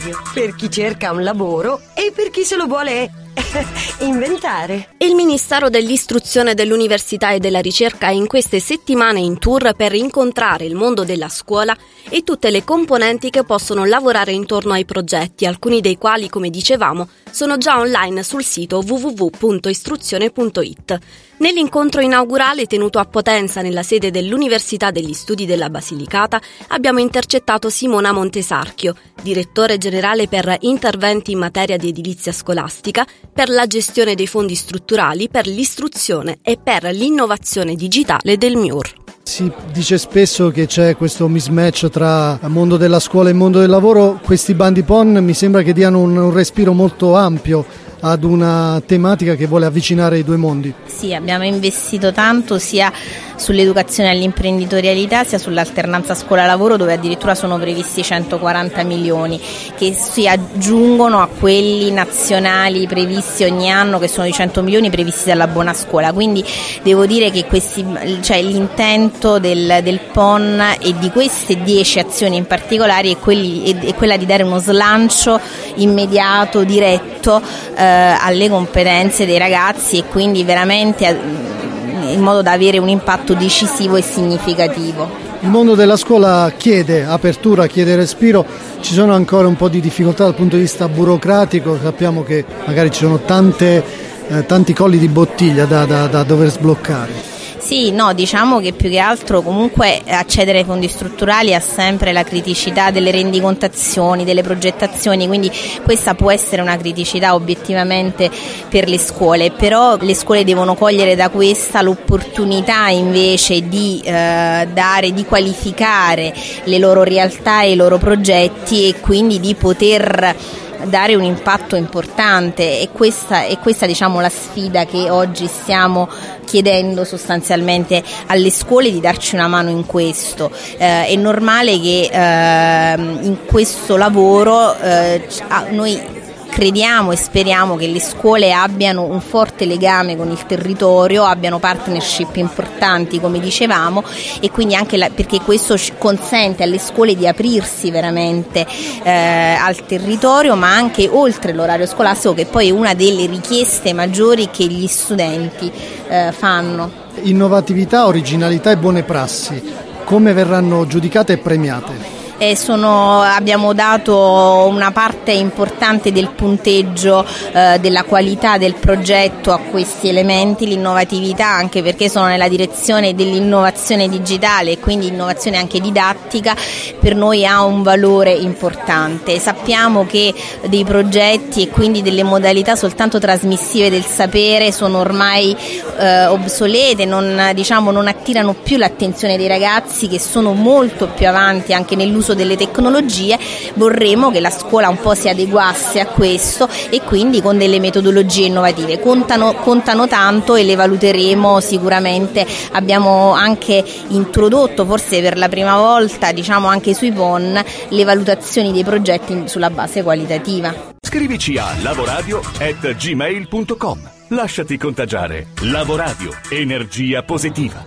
Lavoradio, per chi cerca un lavoro e per chi se lo vuole inventare. Il Ministero dell'Istruzione, dell'Università e della Ricerca è in queste settimane in tour per incontrare il mondo della scuola e tutte le componenti che possono lavorare intorno ai progetti, alcuni dei quali, come dicevamo, sono già online sul sito www.istruzione.it. Nell'incontro inaugurale tenuto a Potenza nella sede dell'Università degli Studi della Basilicata abbiamo intercettato Simona Montesarchio, direttore generale per interventi in materia di edilizia scolastica, per la gestione dei fondi strutturali, per l'istruzione e per l'innovazione digitale del MIUR. Si dice spesso che c'è questo mismatch tra mondo della scuola e mondo del lavoro. Questi bandi PON mi sembra che diano un respiro molto ampio ad una tematica che vuole avvicinare i due mondi. Sì, abbiamo investito tanto sia sull'educazione all'imprenditorialità sia sull'alternanza scuola-lavoro, dove addirittura sono previsti 140 milioni che si aggiungono a quelli nazionali previsti ogni anno, che sono i 100 milioni previsti dalla Buona Scuola. Quindi devo dire che l'intento del PON e di queste 10 azioni in particolare è quella di dare uno slancio immediato, diretto alle competenze dei ragazzi, e quindi veramente in modo da avere un impatto decisivo e significativo. Il mondo della scuola chiede apertura, chiede respiro. Ci sono ancora un po' di difficoltà dal punto di vista burocratico, sappiamo che magari ci sono tanti colli di bottiglia da dover sbloccare. Sì, no, diciamo che più che altro comunque accedere ai fondi strutturali ha sempre la criticità delle rendicontazioni, delle progettazioni, quindi questa può essere una criticità obiettivamente per le scuole, però le scuole devono cogliere da questa l'opportunità invece di qualificare le loro realtà e i loro progetti, e quindi di poter dare un impatto importante, e questa diciamo la sfida che oggi stiamo chiedendo sostanzialmente alle scuole, di darci una mano in questo. È normale che in questo lavoro noi crediamo e speriamo che le scuole abbiano un forte legame con il territorio, abbiano partnership importanti, come dicevamo, e quindi anche perché questo consente alle scuole di aprirsi veramente al territorio, ma anche oltre l'orario scolastico, che poi è una delle richieste maggiori che gli studenti fanno. Innovatività, originalità e buone prassi, come verranno giudicate e premiate? Abbiamo dato una parte importante del punteggio della qualità del progetto a questi elementi, l'innovatività, anche perché sono nella direzione dell'innovazione digitale e quindi innovazione anche didattica, per noi ha un valore importante. Sappiamo che dei progetti e quindi delle modalità soltanto trasmissive del sapere sono ormai obsolete, non attirano più l'attenzione dei ragazzi, che sono molto più avanti anche nell'uso delle tecnologie. Vorremmo che la scuola un po' si adeguasse a questo, e quindi con delle metodologie innovative contano tanto, e le valuteremo sicuramente. Abbiamo anche introdotto, forse per la prima volta anche sui PON, le valutazioni dei progetti sulla base qualitativa. Scrivici a lavoradio@gmail.com. Lasciati contagiare. Lavoradio, energia positiva.